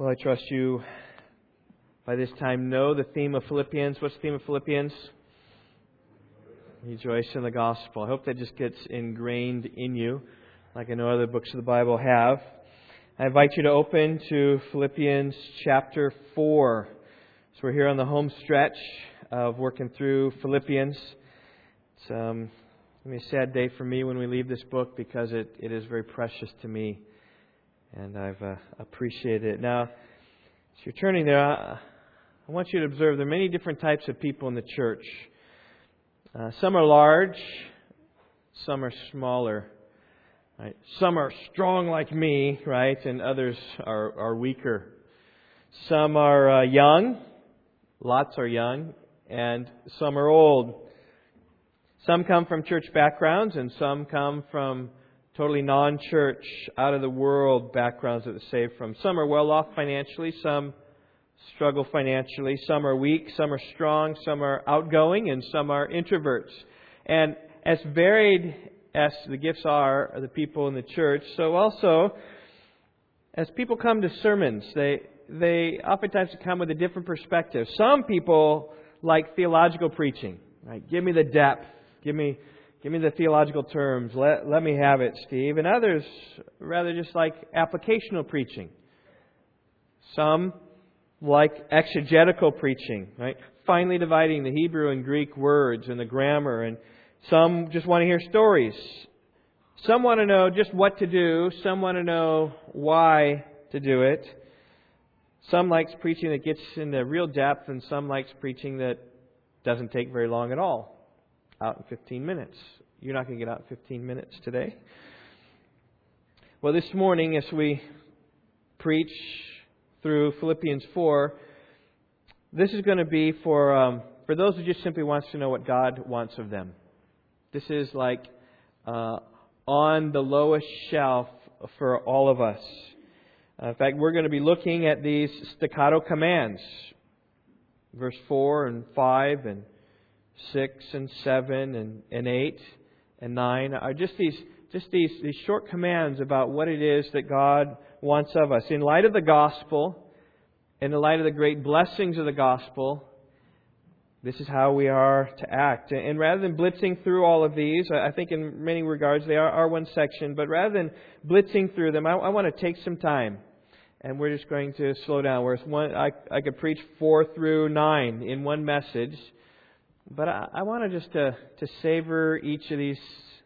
Well, I trust you by this time know the theme of Philippians. What's the theme of Philippians? Rejoice in the gospel. I hope that just gets ingrained in you, like I know other books of the Bible have. I invite you to open to Philippians chapter 4. So we're here on the home stretch of working through Philippians. It's going to be a sad day for me when we leave this book because it is very precious to me. And I've appreciated it. Now, as you're turning there, I want you to observe there are many different types of people in the church. Some are large, some are smaller. Right? Some are strong like me, right? And others are weaker. Some are young, lots are young, and some are old. Some come from church backgrounds, and some come from totally non-church, out-of-the-world backgrounds that they're saved from. Some are well-off financially. Some struggle financially. Some are weak. Some are strong. Some are outgoing. And some are introverts. And as varied as the gifts are of the people in the church, so also, as people come to sermons, they oftentimes come with a different perspective. Some people like theological preaching. Right? Give me the depth. Give me the theological terms. Let me have it, Steve. And others rather just like applicational preaching. Some like exegetical preaching, right? Finely dividing the Hebrew and Greek words and the grammar. And some just want to hear stories. Some want to know just what to do. Some want to know why to do it. Some likes preaching that gets into real depth, and some likes preaching that doesn't take very long at all. Out in 15 minutes. You're not going to get out in 15 minutes today. Well, this morning, as we preach through Philippians 4, this is going to be for those who just simply wants to know what God wants of them. This is like on the lowest shelf for all of us. In fact, we're going to be looking at these staccato commands. Verse 4 and 5 and 6 and 7 and 8 and 9 are just these short commands about what it is that God wants of us. In light of the gospel, in the light of the great blessings of the gospel, this is how we are to act. And rather than blitzing through all of these, I think in many regards they are one section, but rather than blitzing through them, I want to take some time. And we're just going to slow down. Whereas I could preach 4 through 9 in one message. But I want to just to savor each of these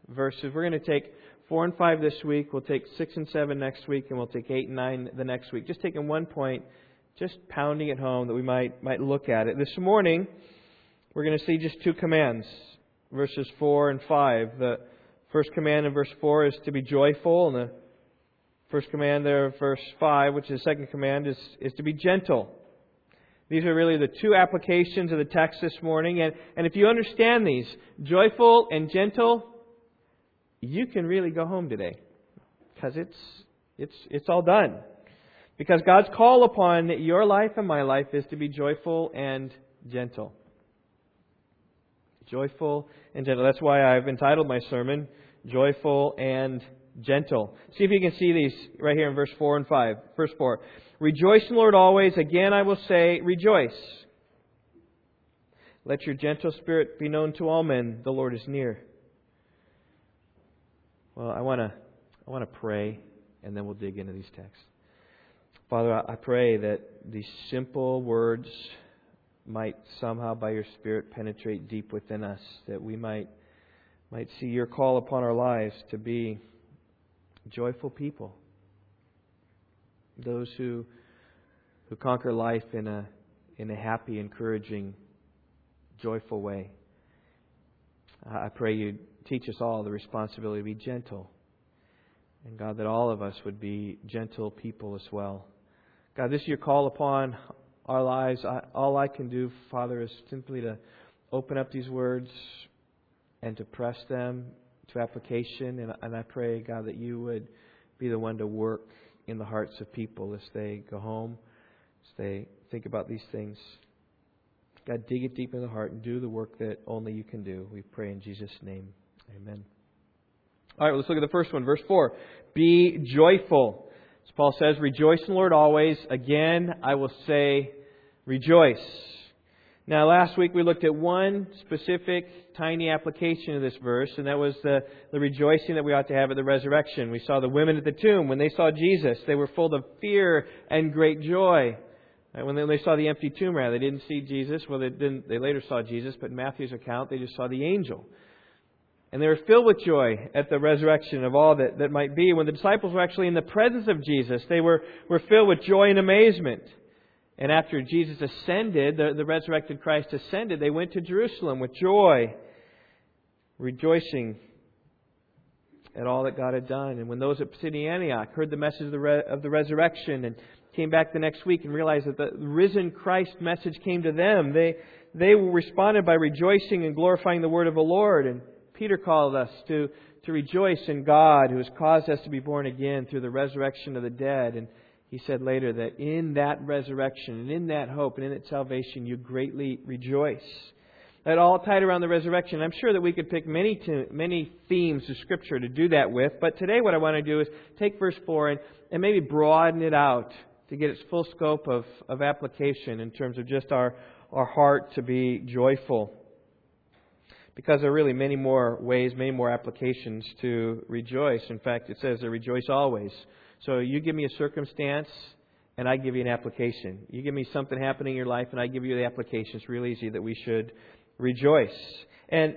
verses. We're going to take 4 and 5 this week. We'll take 6 and 7 next week, and we'll take 8 and 9 the next week. Just taking one point, just pounding it home that we might look at it. This morning, we're going to see just two commands, verses 4 and 5. The first command in verse 4 is to be joyful, and the first command there of verse 5, which is the second command, is to be gentle. These are really the two applications of the text this morning. And if you understand these, joyful and gentle, you can really go home today. Because it's all done. Because God's call upon your life and my life is to be joyful and gentle. Joyful and gentle. That's why I've entitled my sermon, Joyful and Gentle. See if you can see these right here in verse 4 and 5. Verse 4. Rejoice in the Lord always. Again, I will say, rejoice. Let your gentle spirit be known to all men. The Lord is near. Well, I want to pray, and then we'll dig into these texts. Father, I pray that these simple words might somehow by your Spirit penetrate deep within us, that we might see your call upon our lives to be joyful people. Those who conquer life in a happy, encouraging, joyful way. I pray you teach us all the responsibility to be gentle. And God, that all of us would be gentle people as well. God, this is your call upon our lives. All I can do, Father, is simply to open up these words and to press them to application. And I pray, God, that you would be the one to work in the hearts of people as they go home, as they think about these things. God, dig it deep in the heart and do the work that only you can do. We pray in Jesus' name. Amen. All right, well, let's look at the first one, verse 4. Be joyful. As Paul says, rejoice in the Lord always. Again, I will say rejoice. Now, last week we looked at one specific tiny application of this verse, and that was the rejoicing that we ought to have at the resurrection. We saw the women at the tomb. When they saw Jesus, they were full of fear and great joy. When they saw the empty tomb, rather, they didn't see Jesus. Well, they didn't. They later saw Jesus, but in Matthew's account, they just saw the angel. And they were filled with joy at the resurrection of all that might be. When the disciples were actually in the presence of Jesus, they were filled with joy and amazement. And after Jesus ascended, the resurrected Christ ascended, they went to Jerusalem with joy, rejoicing at all that God had done. And when those at Pisidia Antioch heard the message of the resurrection and came back the next week and realized that the risen Christ message came to them, they responded by rejoicing and glorifying the word of the Lord. And Peter called us to rejoice in God who has caused us to be born again through the resurrection of the dead. And he said later that in that resurrection and in that hope and in that salvation, you greatly rejoice. That all tied around the resurrection. I'm sure that we could pick many themes of Scripture to do that with. But today what I want to do is take verse 4 and maybe broaden it out to get its full scope of application in terms of just our heart to be joyful. Because there are really many more ways, many more applications to rejoice. In fact, it says to rejoice always. So you give me a circumstance and I give you an application. You give me something happening in your life and I give you the application. It's real easy that we should rejoice. And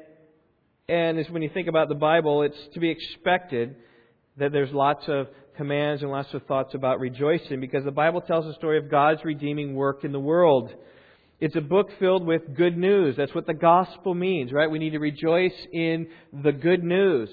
when you think about the Bible, it's to be expected that there's lots of commands and lots of thoughts about rejoicing because the Bible tells the story of God's redeeming work in the world. It's a book filled with good news. That's what the gospel means, right? We need to rejoice in the good news.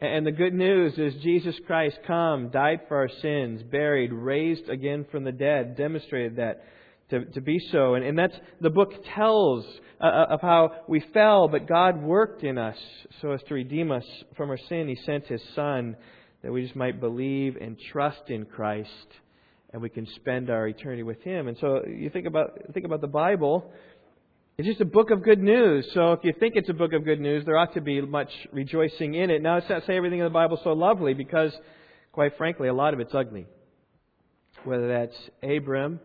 And the good news is Jesus Christ come, died for our sins, buried, raised again from the dead, demonstrated that to be so. And that's the book tells of how we fell, but God worked in us so as to redeem us from our sin. He sent His Son that we just might believe and trust in Christ and we can spend our eternity with Him. And so you think about the Bible. It's just a book of good news. So if you think it's a book of good news, there ought to be much rejoicing in it. Now, it's not to say everything in the Bible is so lovely because, quite frankly, a lot of it's ugly. Whether that's Abram,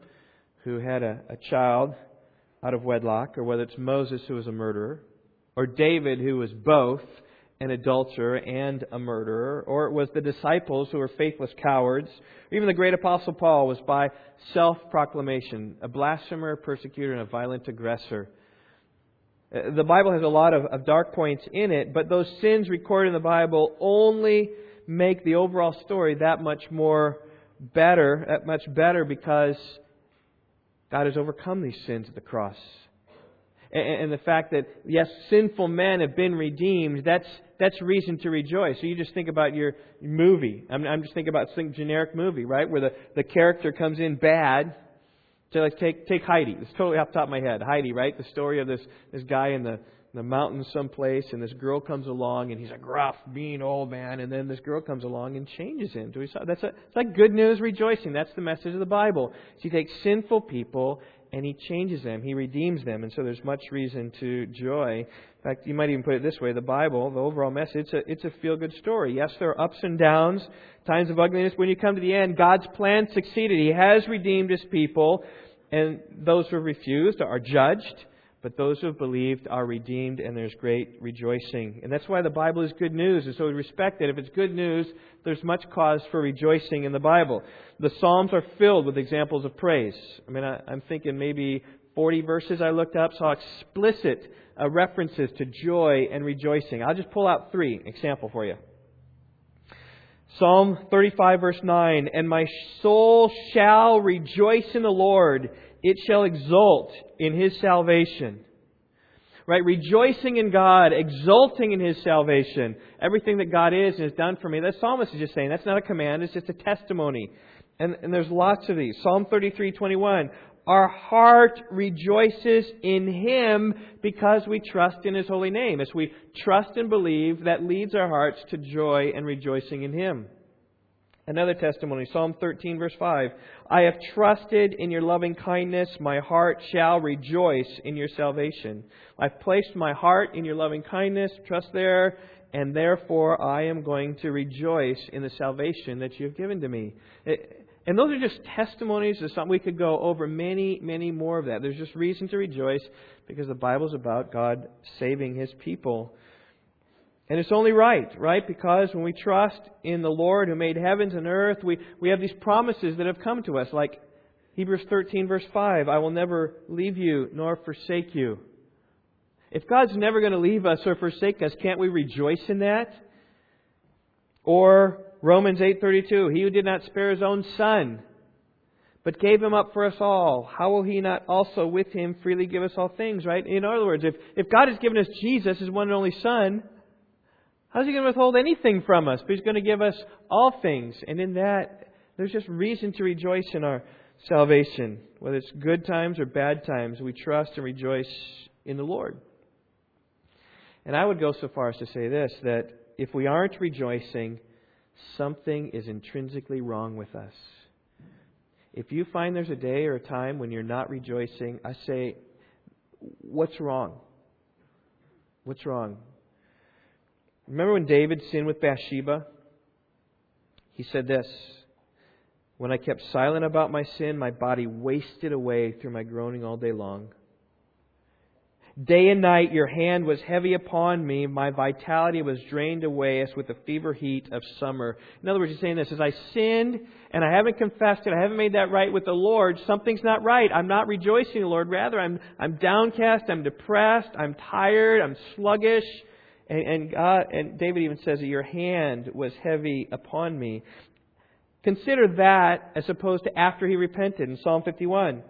who had a child out of wedlock, or whether it's Moses, who was a murderer, or David, who was both an adulterer and a murderer, or it was the disciples who were faithless cowards, or even the great apostle Paul was by self-proclamation, a blasphemer, a persecutor, and a violent aggressor. The Bible has a lot of dark points in it, but those sins recorded in the Bible only make the overall story that much better because God has overcome these sins at the cross. And the fact that, yes, sinful men have been redeemed, that's reason to rejoice. So you just think about your movie. I'm just thinking about some generic movie, right? Where the character comes in bad. So like take Heidi. It's totally off the top of my head. Heidi, right? The story of this guy in the mountains someplace, and this girl comes along, and he's a gruff, mean old man, and then this girl comes along and changes him. It's like good news rejoicing. That's the message of the Bible. So you take sinful people and He changes them. He redeems them. And so there's much reason to joy. In fact, you might even put it this way. The Bible, the overall message, it's a feel-good story. Yes, there are ups and downs, times of ugliness. When you come to the end, God's plan succeeded. He has redeemed His people. And those who refused are judged. But those who have believed are redeemed. And there's great rejoicing. And that's why the Bible is good news. And so we respect that if it's good news, there's much cause for rejoicing in the Bible. The Psalms are filled with examples of praise. I mean, I'm thinking maybe 40 verses I looked up saw explicit references to joy and rejoicing. I'll just pull out 3 example for you. Psalm 35 verse 9, and my soul shall rejoice in the Lord. It shall exult in His salvation. Right? Rejoicing in God, exulting in His salvation. Everything that God is and has done for me. That psalmist is just saying that's not a command. It's just a testimony. And there's lots of these. Psalm 33:21. Our heart rejoices in Him because we trust in His holy name. As we trust and believe, that leads our hearts to joy and rejoicing in Him. Another testimony, Psalm 13, verse 5. I have trusted in your loving kindness. My heart shall rejoice in your salvation. I've placed my heart in your loving kindness, trust there, and therefore I am going to rejoice in the salvation that you have given to me. It, And those are just testimonies of something. We could go over many, many more of that. There's just reason to rejoice because the Bible's about God saving His people. And it's only right, right? Because when we trust in the Lord who made heavens and earth, we have these promises that have come to us. Like Hebrews 13, verse 5, I will never leave you nor forsake you. If God's never going to leave us or forsake us, can't we rejoice in that? Or Romans 8:32, He who did not spare His own Son, but gave Him up for us all, how will He not also with Him freely give us all things, right? In other words, if God has given us Jesus, His one and only Son, how's He going to withhold anything from us? But He's going to give us all things. And in that, there's just reason to rejoice in our salvation. Whether it's good times or bad times, we trust and rejoice in the Lord. And I would go so far as to say this, that if we aren't rejoicing, something is intrinsically wrong with us. If you find there's a day or a time when you're not rejoicing, I say, what's wrong? What's wrong? Remember when David sinned with Bathsheba? He said this, when I kept silent about my sin, my body wasted away through my groaning all day long. Day and night your hand was heavy upon me. My vitality was drained away as with the fever heat of summer. In other words, he's saying this, as I sinned and I haven't confessed it, I haven't made that right with the Lord, something's not right. I'm not rejoicing in the Lord. Rather, I'm downcast, I'm depressed, I'm tired, I'm sluggish. And David even says that your hand was heavy upon me. Consider that as opposed to after he repented in Psalm 51.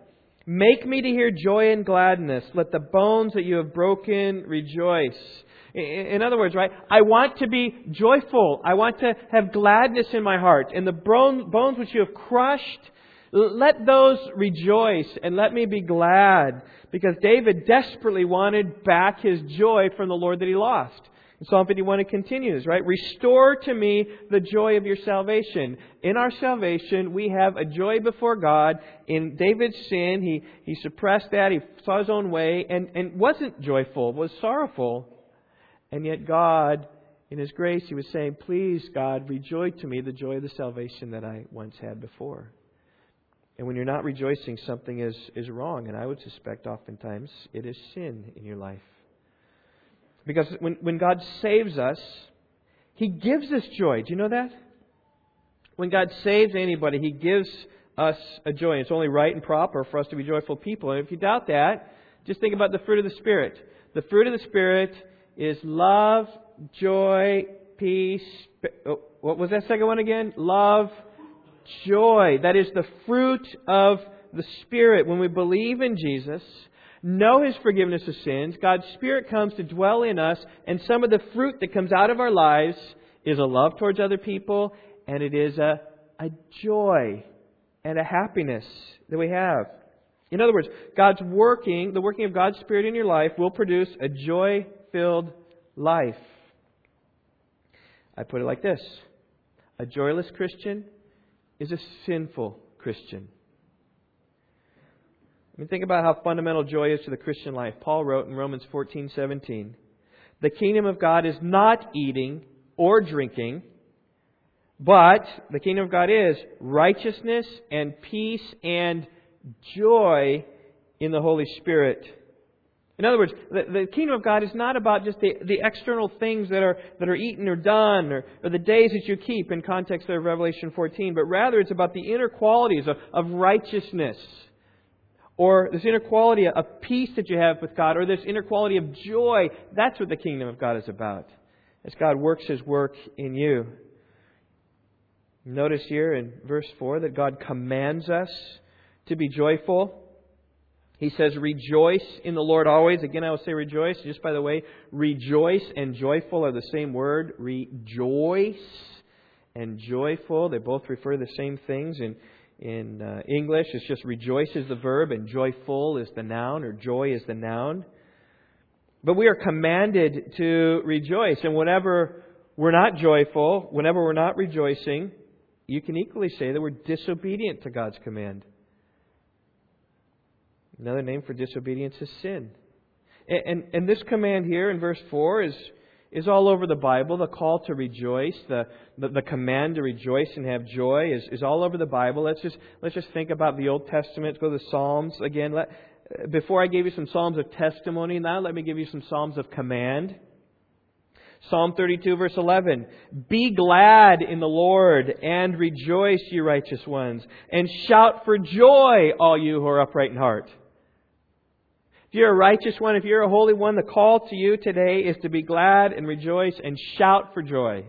Make me to hear joy and gladness. Let the bones that you have broken rejoice. In other words, right? I want to be joyful. I want to have gladness in my heart. And the bones which you have crushed, let those rejoice and let me be glad. Because David desperately wanted back his joy from the Lord that he lost. In Psalm 51 it continues, right? Restore to me the joy of your salvation. In our salvation, we have a joy before God. In David's sin, he suppressed that. He saw his own way and wasn't joyful, was sorrowful. And yet God, in His grace, He was saying, please, God, rejoice to me the joy of the salvation that I once had before. And when you're not rejoicing, something is wrong. And I would suspect oftentimes it is sin in your life. Because when God saves us, He gives us joy. Do you know that? When God saves anybody, He gives us a joy. It's only right and proper for us to be joyful people. And if you doubt that, just think about the fruit of the Spirit. The fruit of the Spirit is love, joy, peace. What was that second one again? Love, joy. That is the fruit of the Spirit. When we believe in Jesus, know His forgiveness of sins, God's Spirit comes to dwell in us, and some of the fruit that comes out of our lives is a love towards other people, and it is a joy and a happiness that we have. In other words, the working of God's Spirit in your life will produce a joy-filled life. I put it like this. A joyless Christian is a sinful Christian. I mean, think about how fundamental joy is to the Christian life. Paul wrote in Romans 14:17, the kingdom of God is not eating or drinking, but the kingdom of God is righteousness and peace and joy in the Holy Spirit. In other words, the kingdom of God is not about just the external things that are eaten or done or the days that you keep in context of Revelation 14, but rather it's about the inner qualities of righteousness, or this inner quality of peace that you have with God, or this inner quality of joy. That's what the kingdom of God is about, as God works His work in you. Notice here in verse 4 that God commands us to be joyful. He says, rejoice in the Lord always. Again, I will say rejoice. Just by the way, rejoice and joyful are the same word. Rejoice and joyful. They both refer to the same things. In English, it's just rejoice is the verb and joyful is the noun, or joy is the noun. But we are commanded to rejoice. And whenever we're not joyful, whenever we're not rejoicing, you can equally say that we're disobedient to God's command. Another name for disobedience is sin. And this command here in verse 4 is is all over the Bible. The call to rejoice, the command to rejoice and have joy is all over the Bible. Let's just think about the Old Testament. Let's go to the Psalms again. Before I gave you some Psalms of testimony, now let me give you some Psalms of command. Psalm 32, verse 11. Be glad in the Lord and rejoice, you righteous ones, and shout for joy, all you who are upright in heart. If you're a righteous one, if you're a holy one, the call to you today is to be glad and rejoice and shout for joy.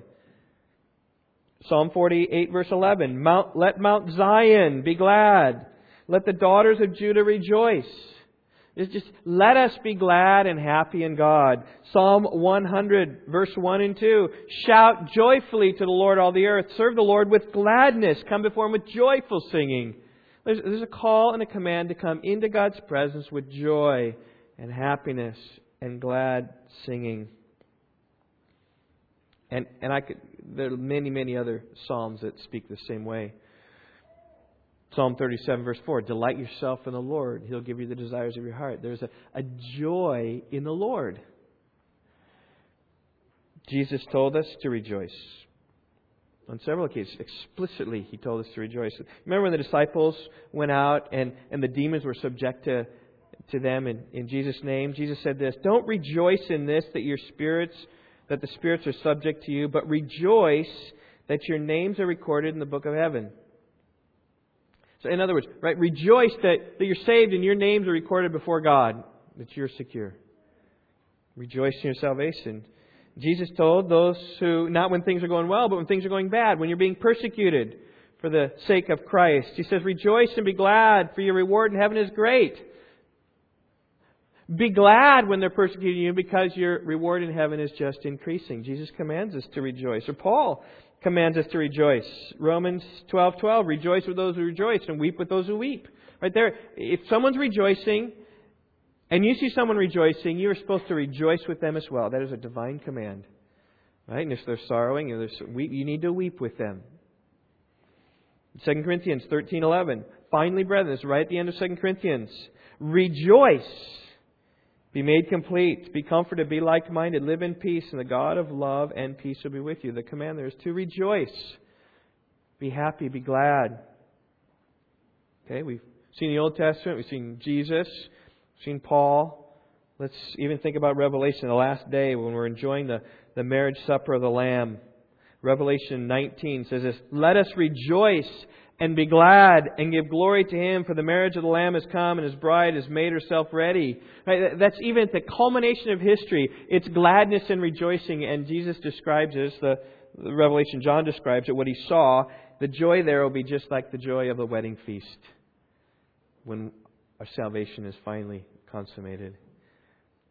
Psalm 48, verse 11. Let Mount Zion be glad. Let the daughters of Judah rejoice. It's just, let us be glad and happy in God. Psalm 100, verse 1 and 2. Shout joyfully to the Lord, all the earth. Serve the Lord with gladness. Come before Him with joyful singing. There's a call and a command to come into God's presence with joy and happiness and glad singing. And there are many, many other Psalms that speak the same way. Psalm 37, verse 4, delight yourself in the Lord. He'll give you the desires of your heart. There's a joy in the Lord. Jesus told us to rejoice. On several occasions, explicitly, He told us to rejoice. Remember when the disciples went out and the demons were subject to them in Jesus' name? Jesus said this, don't rejoice in this, that the spirits are subject to you, but rejoice that your names are recorded in the book of heaven. So in other words, right, rejoice that you're saved and your names are recorded before God, that you're secure. Rejoice in your salvation. Jesus told those who, not when things are going well, but when things are going bad, when you're being persecuted for the sake of Christ. He says, rejoice and be glad, for your reward in heaven is great. Be glad when they're persecuting you, because your reward in heaven is just increasing. Jesus commands us to rejoice. Or Paul commands us to rejoice. Romans 12:12, rejoice with those who rejoice and weep with those who weep. Right there, if someone's rejoicing and you see someone rejoicing, you are supposed to rejoice with them as well. That is a divine command. Right? And if they're sorrowing, you need to weep with them. 2 Corinthians 13:11, finally, brethren, this is right at the end of 2 Corinthians, rejoice. Be made complete, be comforted, be like-minded, live in peace, and the God of love and peace will be with you. The command there is to rejoice, be happy, be glad. Okay, we've seen the Old Testament, we've seen Jesus, we've seen Paul. Let's even think about Revelation, the last day when we're enjoying the marriage supper of the Lamb. Revelation 19 says this, let us rejoice and be glad and give glory to Him, for the marriage of the Lamb has come and His bride has made herself ready. Right? That's even at the culmination of history. It's gladness and rejoicing, and Jesus describes this, the Revelation John describes it, what he saw. The joy there will be just like the joy of the wedding feast when our salvation is finally consummated.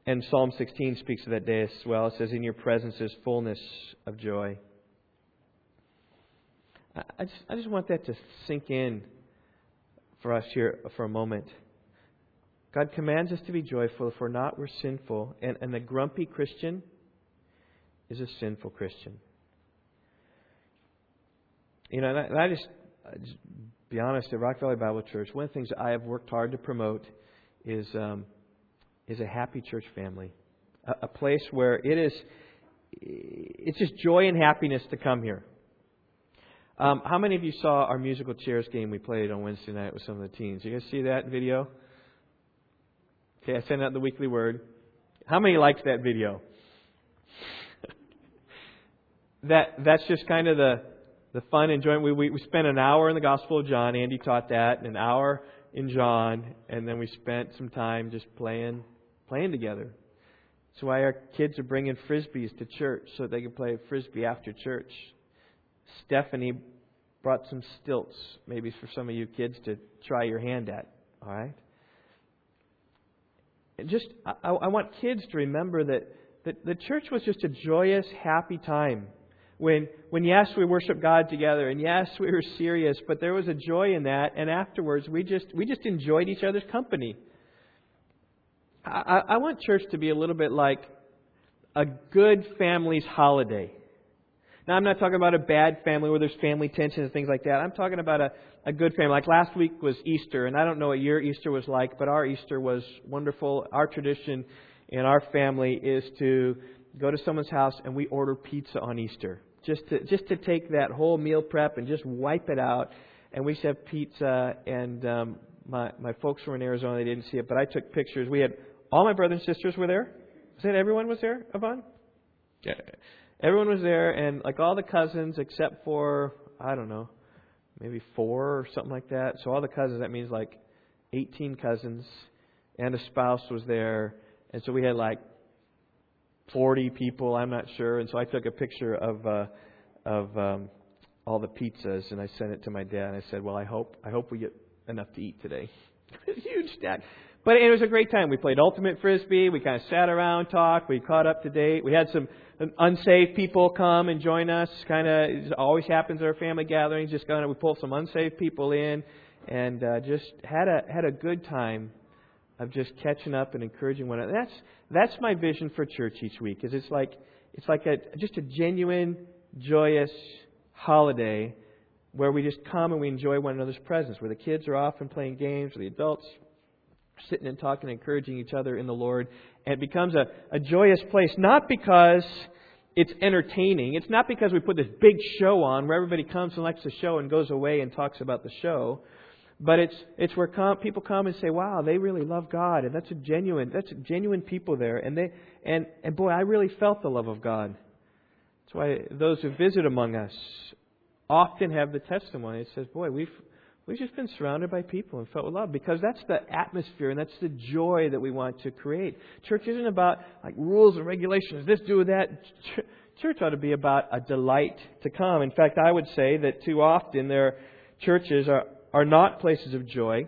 And Psalm 16 speaks of that day as well. It says, in your presence is fullness of joy. I just want that to sink in for us here for a moment. God commands us to be joyful. If we're not, we're sinful. And the grumpy Christian is a sinful Christian. You know, and I just be honest, at Rock Valley Bible Church, one of the things that I have worked hard to promote is a happy church family. A place where it's just joy and happiness to come here. How many of you saw our musical chairs game we played on Wednesday night with some of the teens? You guys see that video? Okay, I sent out the weekly word. How many liked that video? That's just kind of the fun and joy. We spent an hour in the Gospel of John. Andy taught that. An hour in John. And then we spent some time just playing together. That's why our kids are bringing Frisbees to church, so that they can play Frisbee after church. Stephanie brought some stilts, maybe for some of you kids to try your hand at. All right? And just, I want kids to remember that the church was just a joyous, happy time. When yes, we worshiped God together, and yes, we were serious, but there was a joy in that. And afterwards, we just enjoyed each other's company. I want church to be a little bit like a good family's holiday. Now, I'm not talking about a bad family where there's family tension and things like that. I'm talking about a good family. Like last week was Easter, and I don't know what your Easter was like, but our Easter was wonderful. Our tradition in our family is to go to someone's house and we order pizza on Easter. Just to take that whole meal prep and just wipe it out. And we said pizza, and my folks were in Arizona. They didn't see it, but I took pictures. We had all my brothers and sisters were there. Was that everyone was there, Yvonne? Yeah. Everyone was there, and like all the cousins except for, I don't know, maybe 4 or something like that. So all the cousins, that means like 18 cousins, and a spouse was there. And so we had like 40 people, I'm not sure. And so I took a picture of all the pizzas, and I sent it to my dad. And I said, well, I hope we get enough to eat today. Huge stack. But it was a great time. We played ultimate frisbee. We kind of sat around, talked. We caught up to date. We had some unsafe people come and join us. Kind of it always happens at our family gatherings. Just kind of we pulled some unsafe people in, and just had a good time of just catching up and encouraging one another. That's my vision for church each week. Is it's like a genuine, joyous holiday where we just come and we enjoy one another's presence. Where the kids are off and playing games, or the adults sitting and talking and encouraging each other in the Lord. And it becomes a joyous place, not because it's entertaining. It's not because we put this big show on where everybody comes and likes the show and goes away and talks about the show. But it's where people come and say, wow, they really love God. And that's genuine people there. And they boy, I really felt the love of God. That's why those who visit among us often have the testimony. It says, boy, We've just been surrounded by people and felt love, because that's the atmosphere and that's the joy that we want to create. Church isn't about like rules and regulations, this do that. Church ought to be about a delight to come. In fact, I would say that too often their churches are not places of joy,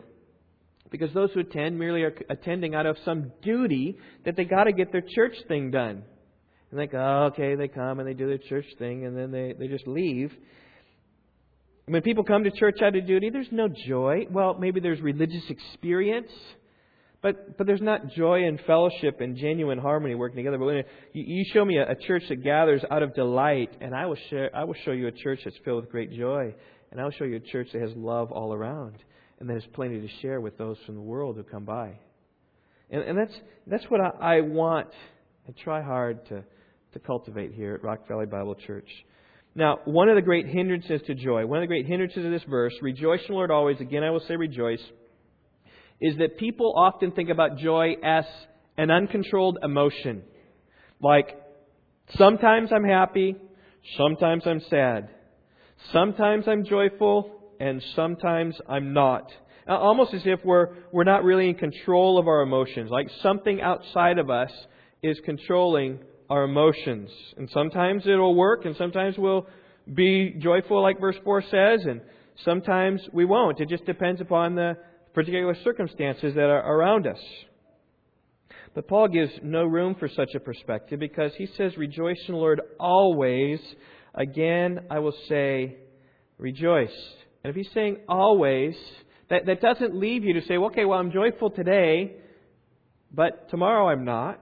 because those who attend merely are attending out of some duty that they got to get their church thing done. And they go, oh, okay, they come and they do their church thing, and then they just leave. When people come to church out of duty, there's no joy. Well, maybe there's religious experience, but there's not joy and fellowship and genuine harmony working together. But when you show me a church that gathers out of delight, and I will show you a church that's filled with great joy, and I will show you a church that has love all around, and that has plenty to share with those from the world who come by. And that's what I want and try hard to cultivate here at Rock Valley Bible Church. Now, one of the great hindrances to joy, one of the great hindrances of this verse, rejoice in the Lord always, again I will say rejoice, is that people often think about joy as an uncontrolled emotion. Like, sometimes I'm happy, sometimes I'm sad. Sometimes I'm joyful, and sometimes I'm not. Almost as if we're not really in control of our emotions. Like something outside of us is controlling our emotions. And sometimes it'll work, and sometimes we'll be joyful like verse 4 says, and sometimes we won't. It just depends upon the particular circumstances that are around us. But Paul gives no room for such a perspective, because he says, rejoice in the Lord always. Again, I will say, rejoice. And if he's saying always, that doesn't leave you to say, okay, well, I'm joyful today, but tomorrow I'm not.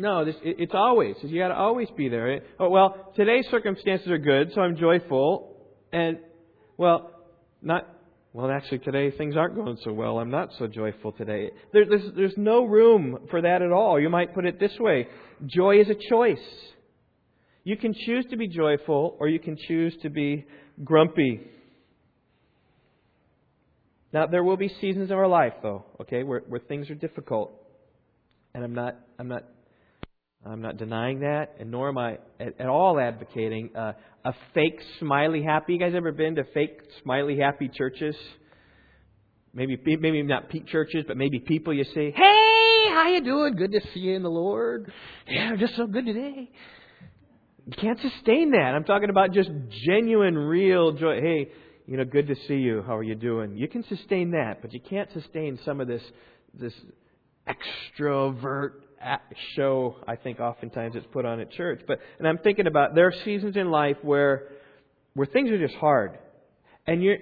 No, it's always. You got to always be there. Right? Oh, well, today's circumstances are good, so I'm joyful. And, well, actually today things aren't going so well. I'm not so joyful today. There's no room for that at all. You might put it this way. Joy is a choice. You can choose to be joyful, or you can choose to be grumpy. Now, there will be seasons of our life, though, okay, where things are difficult. And I'm not denying that, and nor am I at all advocating a fake smiley happy. You guys ever been to fake smiley happy churches? Maybe not peak churches, but maybe people you see. Hey, how you doing? Good to see you in the Lord. Yeah, just so good today. You can't sustain that. I'm talking about just genuine, real joy. Hey, good to see you. How are you doing? You can sustain that, but you can't sustain some of this extrovert show, I think oftentimes it's put on at church. And I'm thinking about there are seasons in life where things are just hard, and you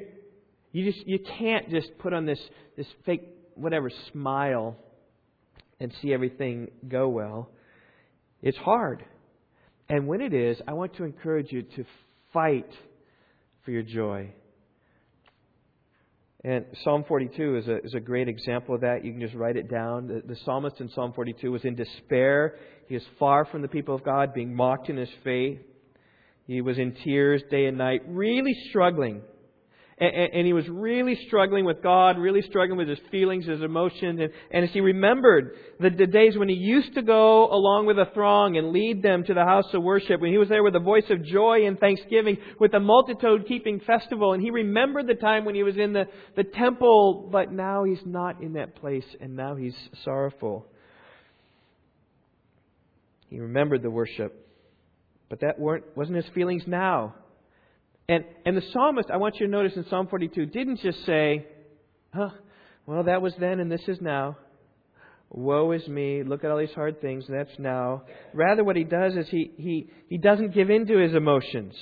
can't just put on this fake whatever smile and see everything go well. It's hard, and when it is, I want to encourage you to fight for your joy. And Psalm 42 is a great example of that. You can just write it down. The psalmist in Psalm 42 was in despair. He is far from the people of God, being mocked in his faith. He was in tears day and night, really struggling. And he was really struggling with God, really struggling with his feelings, his emotions. And as he remembered the days when he used to go along with a throng and lead them to the house of worship, when he was there with a voice of joy and thanksgiving, with the multitude keeping festival. And he remembered the time when he was in the temple, but now he's not in that place, and now he's sorrowful. He remembered the worship, but that wasn't his feelings now. And the psalmist, I want you to notice in Psalm 42, didn't just say, well, that was then and this is now. Woe is me. Look at all these hard things. That's now. Rather, what he does is he doesn't give in to his emotions.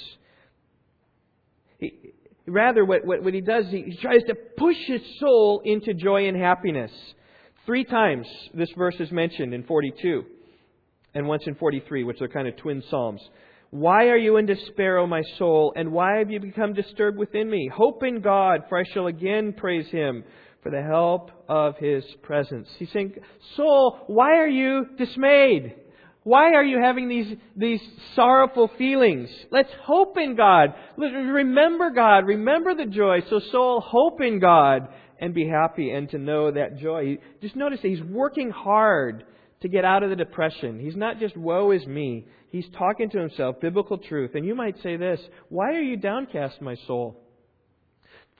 Rather, what he does, he tries to push his soul into joy and happiness. 3 times this verse is mentioned in 42 and once in 43, which are kind of twin psalms. Why are you in despair, O my soul? And why have you become disturbed within me? Hope in God, for I shall again praise Him for the help of His presence. He's saying, soul, why are you dismayed? Why are you having these sorrowful feelings? Let's hope in God. Remember God. Remember the joy. So soul, hope in God and be happy and to know that joy. Just notice that he's working hard to get out of the depression. He's not just woe is me. He's talking to himself, biblical truth. And you might say this, why are you downcast, my soul?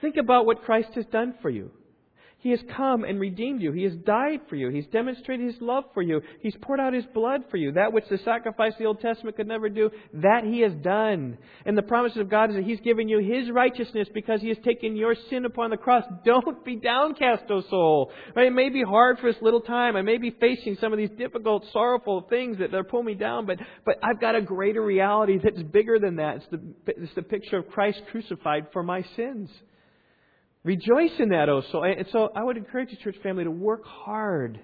Think about what Christ has done for you. He has come and redeemed you. He has died for you. He's demonstrated His love for you. He's poured out His blood for you. That which the sacrifice of the Old Testament could never do, that He has done. And the promises of God is that He's given you His righteousness because He has taken your sin upon the cross. Don't be downcast, O soul. Right? It may be hard for this little time. I may be facing some of these difficult, sorrowful things that are pulling me down, but I've got a greater reality that's bigger than that. It's the picture of Christ crucified for my sins. Rejoice in that, O soul. And so I would encourage the church family to work hard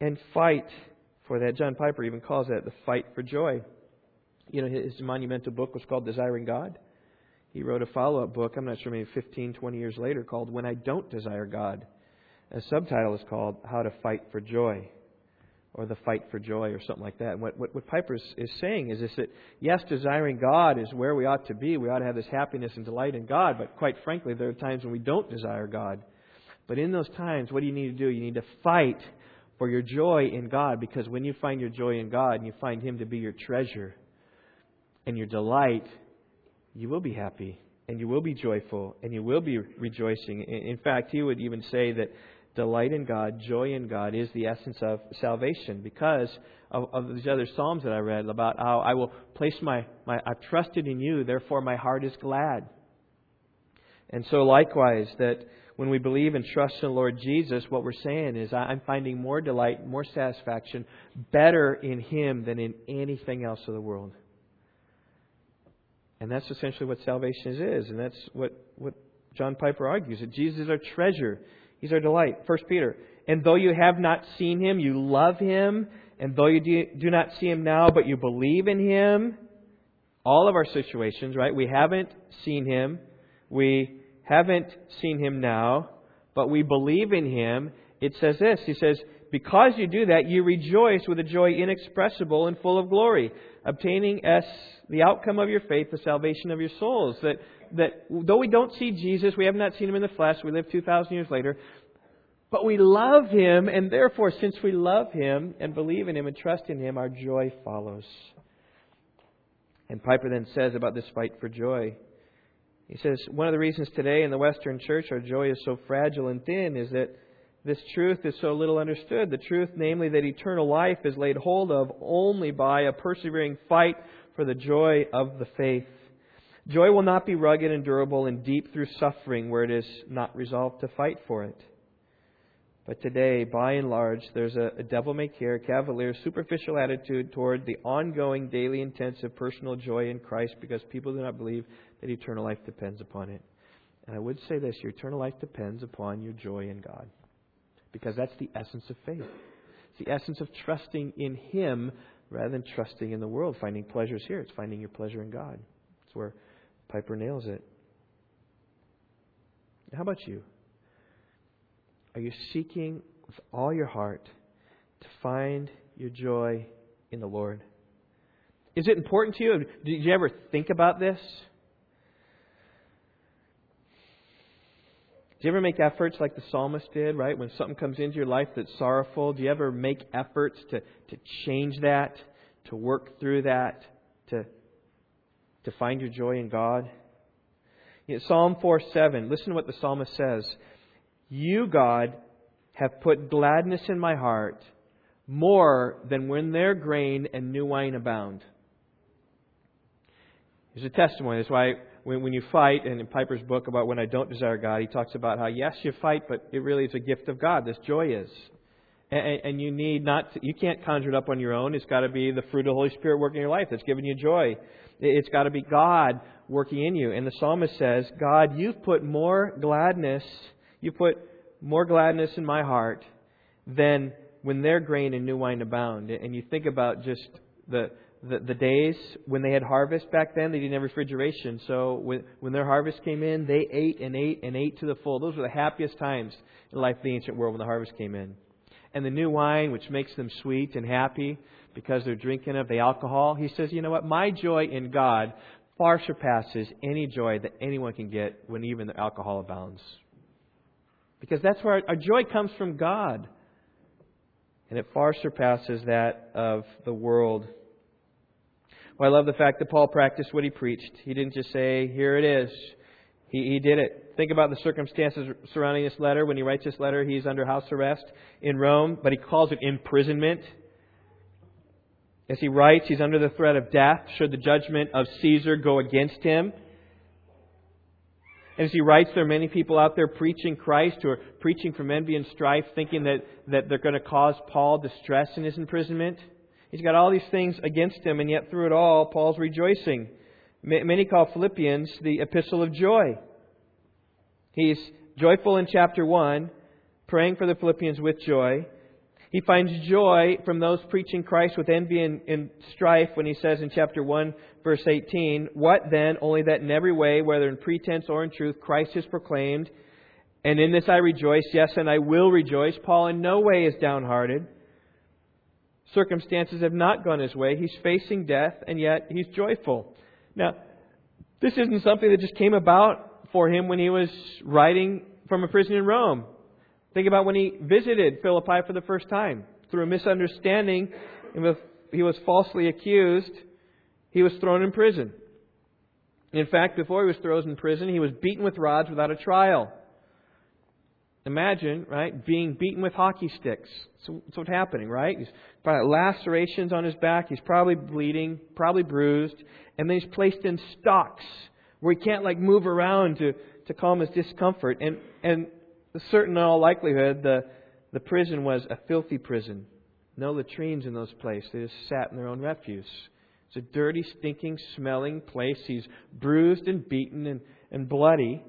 and fight for that. John Piper even calls that the fight for joy. You know, his monumental book was called Desiring God. He wrote a follow-up book, I'm not sure, maybe 15, 20 years later, called When I Don't Desire God. A subtitle is called How to Fight for Joy, or The Fight for Joy, or something like that. And what Piper is saying is this, that yes, desiring God is where we ought to be. We ought to have this happiness and delight in God. But quite frankly, there are times when we don't desire God. But in those times, what do you need to do? You need to fight for your joy in God. Because when you find your joy in God and you find Him to be your treasure and your delight, you will be happy and you will be joyful and you will be rejoicing. In fact, he would even say that delight in God, joy in God is the essence of salvation, because of these other psalms that I read about how I will place I've trusted in you, therefore my heart is glad. And so likewise, that when we believe and trust in the Lord Jesus, what we're saying is I'm finding more delight, more satisfaction, better in Him than in anything else of the world. And that's essentially what salvation is. And that's what John Piper argues, that Jesus is our treasure. He's our delight. 1 Peter. And though you have not seen Him, you love Him. And though you do not see Him now, but you believe in Him. All of our situations, right? We haven't seen Him. We haven't seen Him now, but we believe in Him. It says this. He says, because you do that, you rejoice with a joy inexpressible and full of glory, obtaining as the outcome of your faith, the salvation of your souls. That though we don't see Jesus, we have not seen Him in the flesh, we live 2,000 years later, but we love Him, and therefore, since we love Him and believe in Him and trust in Him, our joy follows. And Piper then says about this fight for joy, he says, one of the reasons today in the Western church our joy is so fragile and thin is that this truth is so little understood. The truth, namely, that eternal life is laid hold of only by a persevering fight for the joy of the faith. Joy will not be rugged and durable and deep through suffering where it is not resolved to fight for it. But today, by and large, there's a devil-may-care, cavalier, superficial attitude toward the ongoing, daily, intensive personal joy in Christ because people do not believe that eternal life depends upon it. And I would say this, your eternal life depends upon your joy in God. Because that's the essence of faith. It's the essence of trusting in Him rather than trusting in the world. Finding pleasures here, it's finding your pleasure in God. That's where Piper nails it. How about you? Are you seeking with all your heart to find your joy in the Lord? Is it important to you? Did you ever think about this? Do you ever make efforts like the psalmist did, right? When something comes into your life that's sorrowful, do you ever make efforts to change that, to work through that, to find your joy in God? You know, Psalm 4:7, listen to what the psalmist says. You, God, have put gladness in my heart more than when their grain and new wine abound. There's a testimony. That's why when you fight, and in Piper's book about When I Don't Desire God, he talks about how, yes, you fight, but it really is a gift of God. This joy is. And you need not to, you can't conjure it up on your own. It's got to be the fruit of the Holy Spirit working in your life that's giving you joy. It's got to be God working in you. And the psalmist says, God, you put more gladness in my heart than when their grain and new wine abound. And you think about just the days when they had harvest back then, they didn't have refrigeration. So when their harvest came in, they ate and ate and ate to the full. Those were the happiest times in life of the ancient world when the harvest came in. And the new wine, which makes them sweet and happy because they're drinking of the alcohol. He says, you know what? My joy in God far surpasses any joy that anyone can get when even the alcohol abounds. Because that's where our joy comes from God. And it far surpasses that of the world. Well, I love the fact that Paul practiced what he preached. He didn't just say, here it is. He did it. Think about the circumstances surrounding this letter. When he writes this letter, he's under house arrest in Rome, but he calls it imprisonment. As he writes, he's under the threat of death should the judgment of Caesar go against him. And as he writes, there are many people out there preaching Christ who are preaching from envy and strife, thinking that they're going to cause Paul distress in his imprisonment. He's got all these things against him, and yet through it all, Paul's rejoicing. Many call Philippians the epistle of joy. He's joyful in chapter 1, praying for the Philippians with joy. He finds joy from those preaching Christ with envy and strife when he says in chapter 1, verse 18, what then, only that in every way, whether in pretense or in truth, Christ is proclaimed. And in this I rejoice, yes, and I will rejoice. Paul in no way is downhearted. Circumstances have not gone his way. He's facing death, and yet he's joyful. Now, this isn't something that just came about for him when he was writing from a prison in Rome. Think about when he visited Philippi for the first time. Through a misunderstanding, he was falsely accused. He was thrown in prison. In fact, before he was thrown in prison, he was beaten with rods without a trial. Imagine, right, being beaten with hockey sticks. So that's what's happening, right? He's probably lacerations on his back. He's probably bleeding, probably bruised. And then he's placed in stocks where he can't like move around to calm his discomfort. And certain in all likelihood, the prison was a filthy prison. No latrines in those places. They just sat in their own refuse. It's a dirty, stinking, smelling place. He's bruised and beaten and bloody.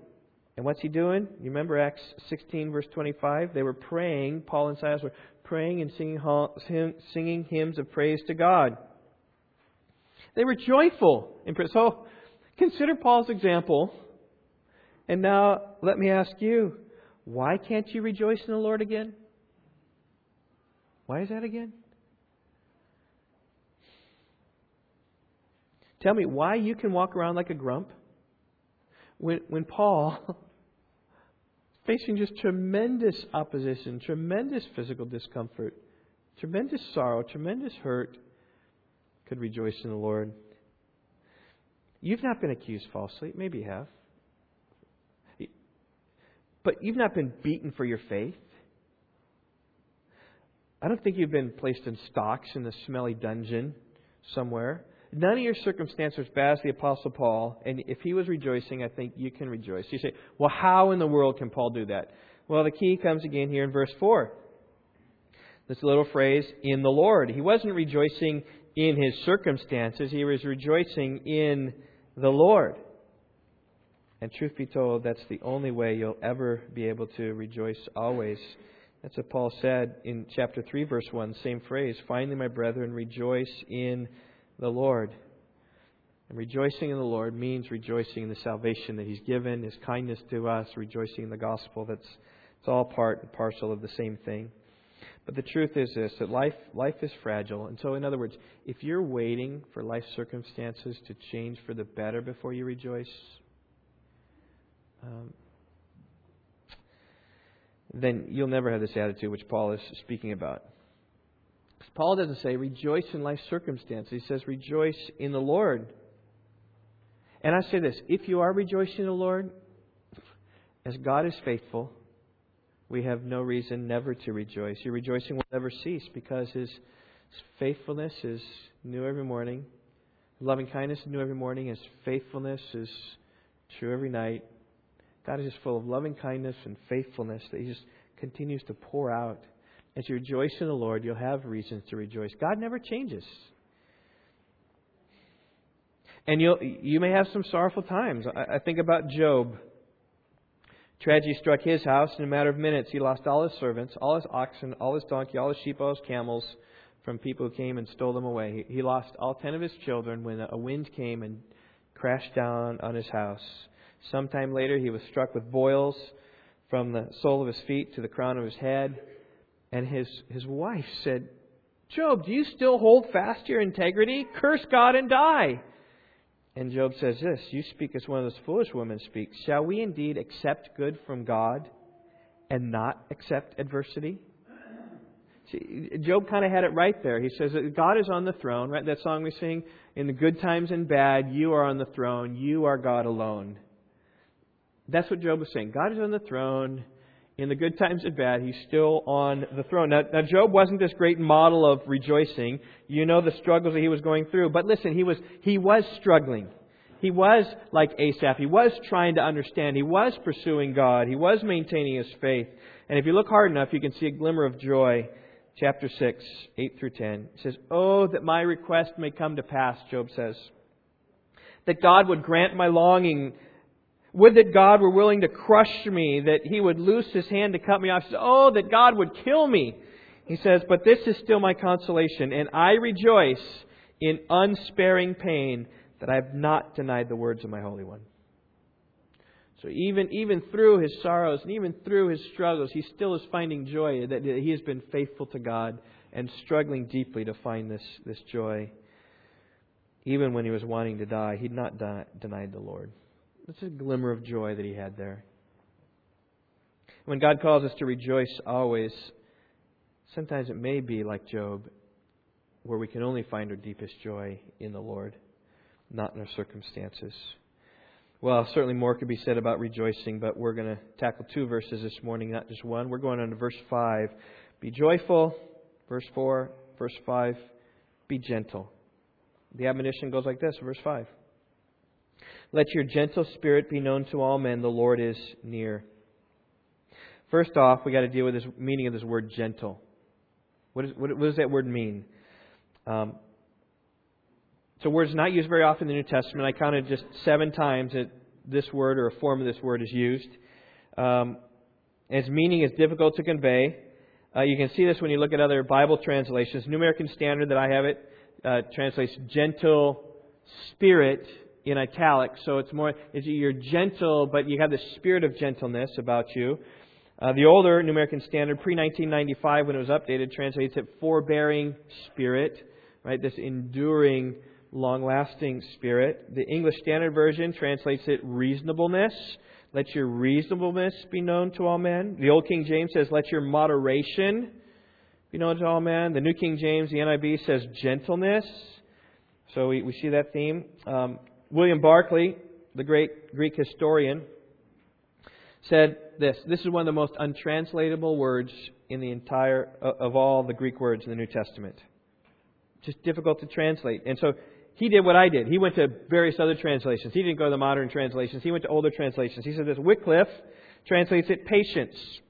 And what's he doing? You remember Acts 16, verse 25? They were praying, Paul and Silas were praying and singing hymns of praise to God. They were joyful in prison. So consider Paul's example. And now let me ask you, why can't you rejoice in the Lord again? Why is that again? Tell me why you can walk around like a grump when Paul, facing just tremendous opposition, tremendous physical discomfort, tremendous sorrow, tremendous hurt, could rejoice in the Lord. You've not been accused falsely. Maybe you have. But you've not been beaten for your faith. I don't think you've been placed in stocks in a smelly dungeon somewhere. None of your circumstances are bad as the Apostle Paul. And if he was rejoicing, I think you can rejoice. You say, well, how in the world can Paul do that? Well, the key comes again here in verse 4. This little phrase, in the Lord. He wasn't rejoicing in his circumstances. He was rejoicing in the Lord. And truth be told, that's the only way you'll ever be able to rejoice always. That's what Paul said in chapter 3, verse 1, same phrase. Finally, my brethren, rejoice in the Lord. And rejoicing in the Lord means rejoicing in the salvation that He's given, His kindness to us, rejoicing in the gospel. It's all part and parcel of the same thing. But the truth is this, that life is fragile. And so, in other words, if you're waiting for life circumstances to change for the better before you rejoice, then you'll never have this attitude which Paul is speaking about. Paul doesn't say rejoice in life's circumstances. He says rejoice in the Lord. And I say this, if you are rejoicing in the Lord, as God is faithful, we have no reason never to rejoice. Your rejoicing will never cease because His faithfulness is new every morning. Loving kindness is new every morning. His faithfulness is true every night. God is just full of loving kindness and faithfulness that He just continues to pour out. As you rejoice in the Lord, you'll have reasons to rejoice. God never changes. And you may have some sorrowful times. I think about Job. Tragedy struck his house. In a matter of minutes, he lost all his servants, all his oxen, all his donkey, all his sheep, all his camels from people who came and stole them away. He lost all 10 of his children when a wind came and crashed down on his house. Sometime later, he was struck with boils from the sole of his feet to the crown of his head. And his wife said, "Job, do you still hold fast to your integrity? Curse God and die." And Job says this, "You speak as one of those foolish women speaks. Shall we indeed accept good from God and not accept adversity?" See, Job kind of had it right there. He says that God is on the throne, right? That song we sing, in the good times and bad, you are on the throne. You are God alone. That's what Job was saying. God is on the throne. In the good times and bad, He's still on the throne. Now, Job wasn't this great model of rejoicing. You know the struggles that he was going through. But listen, he was struggling. He was like Asaph. He was trying to understand. He was pursuing God. He was maintaining his faith. And if you look hard enough, you can see a glimmer of joy. Chapter 6, 8 through 10. It says, "Oh, that my request may come to pass," Job says. "That God would grant my longing. Would that God were willing to crush me, that He would loose His hand to cut me off." He says, "Oh, that God would kill me." He says, "But this is still my consolation, and I rejoice in unsparing pain that I have not denied the words of my Holy One." So even through his sorrows and even through his struggles, he still is finding joy that he has been faithful to God and struggling deeply to find this joy. Even when he was wanting to die, he had not denied the Lord. That's a glimmer of joy that he had there. When God calls us to rejoice always, sometimes it may be like Job, where we can only find our deepest joy in the Lord, not in our circumstances. Well, certainly more could be said about rejoicing, but we're going to tackle 2 verses this morning, not just one. We're going on to verse 5. Be joyful, verse 4, verse 5, be gentle. The admonition goes like this, verse 5. "Let your gentle spirit be known to all men. The Lord is near." First off, we got to deal with this meaning of this word gentle. What does that word mean? It's a word not used very often in the New Testament. I counted just 7 times that this word or a form of this word is used. Its meaning is difficult to convey. You can see this when you look at other Bible translations. New American Standard that I have it translates gentle spirit in italics, so it's you're gentle, but you have the spirit of gentleness about you. The older New American Standard, pre-1995, when it was updated, translates it forbearing spirit, right? This enduring, long-lasting spirit. The English Standard Version translates it reasonableness. Let your reasonableness be known to all men. The Old King James says, "Let your moderation be known to all men." The New King James, the NIV, says gentleness. So we see that theme. William Barclay, the great Greek historian, said this. This is one of the most untranslatable words in the entire of all the Greek words in the New Testament. Just difficult to translate. And so he did what I did. He went to various other translations. He didn't go to the modern translations. He went to older translations. He said this. Wycliffe translates it patience.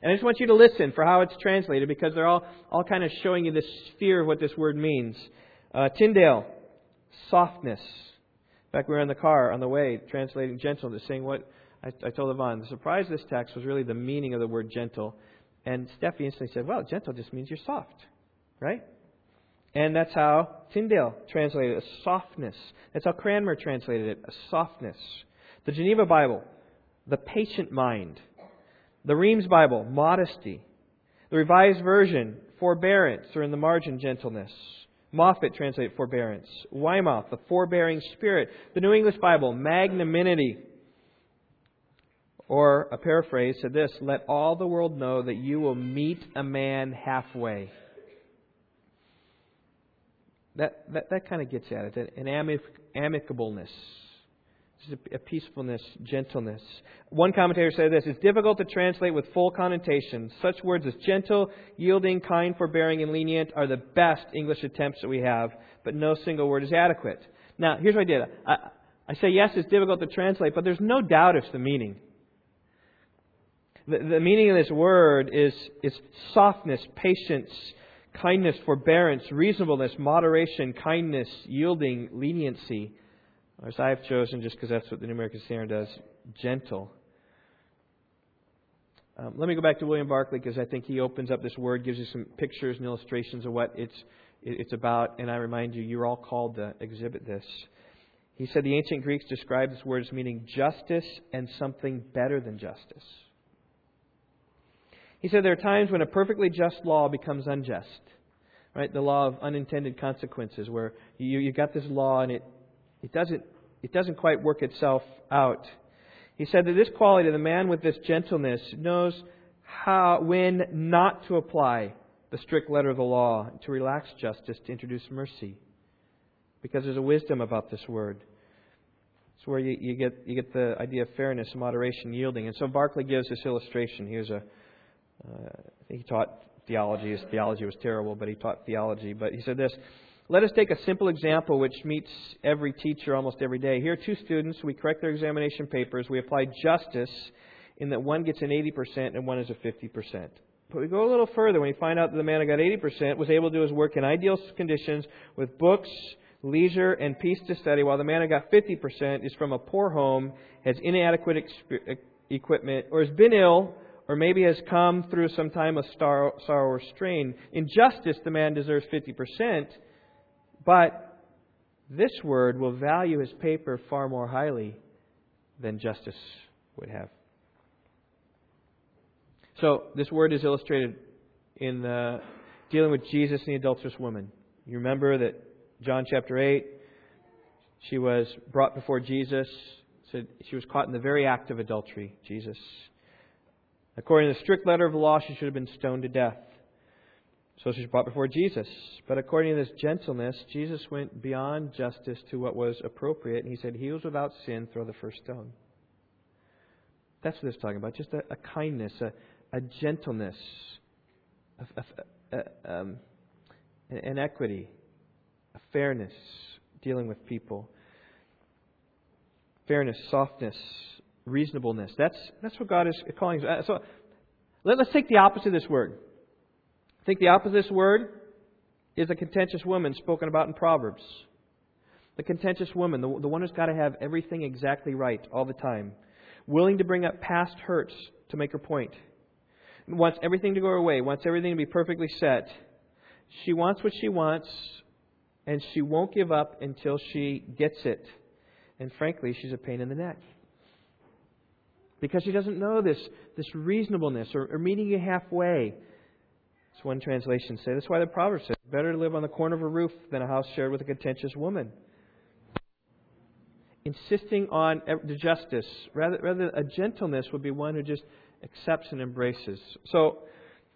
And I just want you to listen for how it's translated, because they're all kind of showing you the sphere of what this word means. Tyndale, softness. In fact, we were in the car on the way translating gentleness, saying what I told Yvonne. The surprise of this text was really the meaning of the word gentle. And Steffi instantly said, "Well, gentle just means you're soft, right?" And that's how Tyndale translated it, a softness. That's how Cranmer translated it, a softness. The Geneva Bible, the patient mind. The Reims Bible, modesty. The Revised Version, forbearance, or in the margin, gentleness. Moffat translated forbearance. Weymouth, the forbearing spirit. The New English Bible, magnanimity. Or a paraphrase said this, let all the world know that you will meet a man halfway. That kind of gets at it. An amicableness. A peacefulness, gentleness. One commentator said this, it's difficult to translate with full connotation. Such words as gentle, yielding, kind, forbearing, and lenient are the best English attempts that we have, but no single word is adequate. Now, here's what I did. I say, yes, it's difficult to translate, but there's no doubt it's the meaning. The meaning of this word is softness, patience, kindness, forbearance, reasonableness, moderation, kindness, yielding, leniency. Or as I've chosen, just because that's what the New American Standard does, gentle. Let me go back to William Barclay, because I think he opens up this word, gives you some pictures and illustrations of what it's about. And I remind you, you're all called to exhibit this. He said the ancient Greeks described this word as meaning justice and something better than justice. He said there are times when a perfectly just law becomes unjust. Right? The law of unintended consequences, where you've got this law and it doesn't quite work itself out. He said that this quality, the man with this gentleness, knows how when not to apply the strict letter of the law, to relax justice, to introduce mercy. Because there's a wisdom about this word. It's where you get the idea of fairness, moderation, yielding. And so Barclay gives this illustration. Here's he taught theology. His theology was terrible, but he taught theology. But he said this, let us take a simple example which meets every teacher almost every day. Here are two students. We correct their examination papers. We apply justice in that one gets an 80% and one is a 50%. But we go a little further when we find out that the man who got 80% was able to do his work in ideal conditions with books, leisure, and peace to study, while the man who got 50% is from a poor home, has inadequate equipment, or has been ill, or maybe has come through some time of sorrow or strain. In justice, the man deserves 50%. But this word will value his paper far more highly than justice would have. So this word is illustrated in the dealing with Jesus and the adulterous woman. You remember that John chapter 8, she was brought before Jesus. Said she was caught in the very act of adultery, Jesus. According to the strict letter of the law, she should have been stoned to death. So she's brought before Jesus. But according to this gentleness, Jesus went beyond justice to what was appropriate. And he said, he who's without sin, throw the first stone. That's what it's talking about. Just a kindness, a gentleness, an equity, a fairness, dealing with people. Fairness, softness, reasonableness. That's what God is calling us. So let's take the opposite of this word. I think the opposite of this word is a contentious woman spoken about in Proverbs. The contentious woman, the one who's got to have everything exactly right all the time. Willing to bring up past hurts to make her point. And wants everything to go her way. Wants everything to be perfectly set. She wants what she wants, and she won't give up until she gets it. And frankly, she's a pain in the neck. Because she doesn't know this reasonableness or meeting you halfway. As one translation says, that's why the proverb says, better to live on the corner of a roof than a house shared with a contentious woman. Insisting on the justice, rather a gentleness would be one who just accepts and embraces. So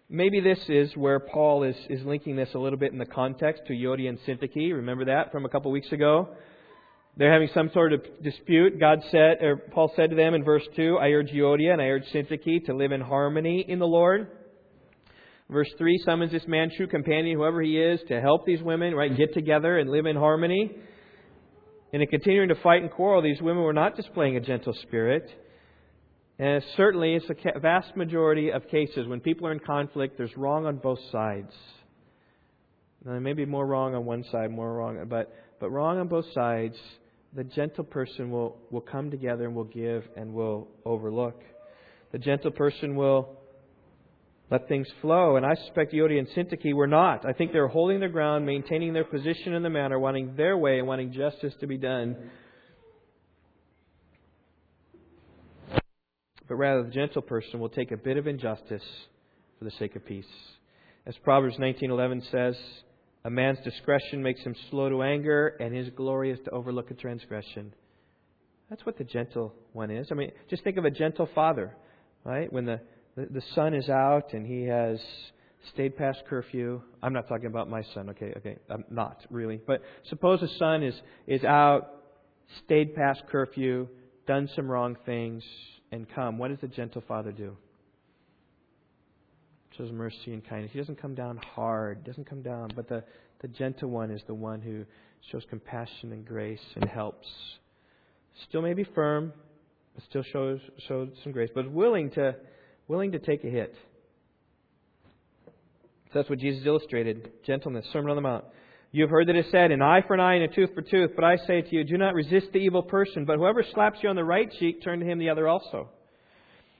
maybe this is where Paul is linking this a little bit in the context to Euodia and Syntyche. Remember that from a couple weeks ago? They're having some sort of dispute. Paul said to them in verse 2, I urge Euodia and I urge Syntyche to live in harmony in the Lord. Verse 3 summons this man, true companion, whoever he is, to help these women, right, get together and live in harmony. And in continuing to fight and quarrel, these women were not displaying a gentle spirit. And certainly, it's the vast majority of cases when people are in conflict, there's wrong on both sides. Now, there may be more wrong on one side, more wrong, but wrong on both sides. The gentle person will come together and will give and will overlook. The gentle person will let things flow. And I suspect Euodia and Syntyche were not. I think they were holding their ground, maintaining their position in the matter, wanting their way and wanting justice to be done. But rather, the gentle person will take a bit of injustice for the sake of peace. As Proverbs 19:11 says, a man's discretion makes him slow to anger, and his glory is to overlook a transgression. That's what the gentle one is. I mean, just think of a gentle father, right? When the son is out and he has stayed past curfew. I'm not talking about my son, okay, I'm not really. But suppose a son is out, stayed past curfew, done some wrong things, and come. What does the gentle father do? Shows mercy and kindness. He doesn't come down hard, doesn't come down, but the gentle one is the one who shows compassion and grace and helps. Still may be firm, but still shows some grace, but willing to take a hit. So that's what Jesus illustrated, gentleness, Sermon on the Mount. You have heard that it is said, an eye for an eye and a tooth for tooth, but I say to you, do not resist the evil person, but whoever slaps you on the right cheek, turn to him the other also.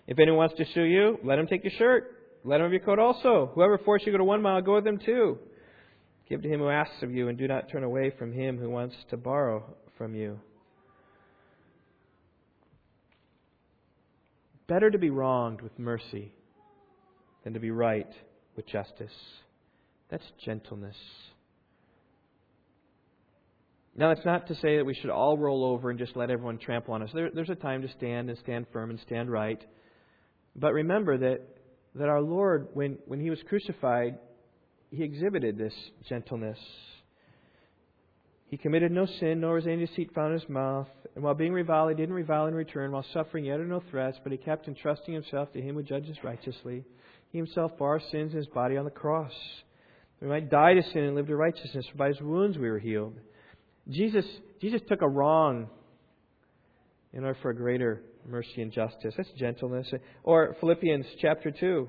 If anyone wants to sue you, let him take your shirt. Let him have your coat also. Whoever forces you to go 1 mile, go with them 2. Give to him who asks of you, and do not turn away from him who wants to borrow from you. Better to be wronged with mercy than to be right with justice. That's gentleness. Now, that's not to say that we should all roll over and just let everyone trample on us. There's a time to stand and stand firm and stand right. But remember that our Lord, when He was crucified, He exhibited this gentleness. He committed no sin, nor was any deceit found in His mouth. And while being reviled, He didn't revile in return. While suffering, He uttered no threats, but He kept entrusting Himself to Him who judges righteously. He Himself bore our sins in His body on the cross. We might die to sin and live to righteousness, for by His wounds we were healed. Jesus took a wrong in order for a greater mercy and justice. That's gentleness. Or Philippians chapter 2,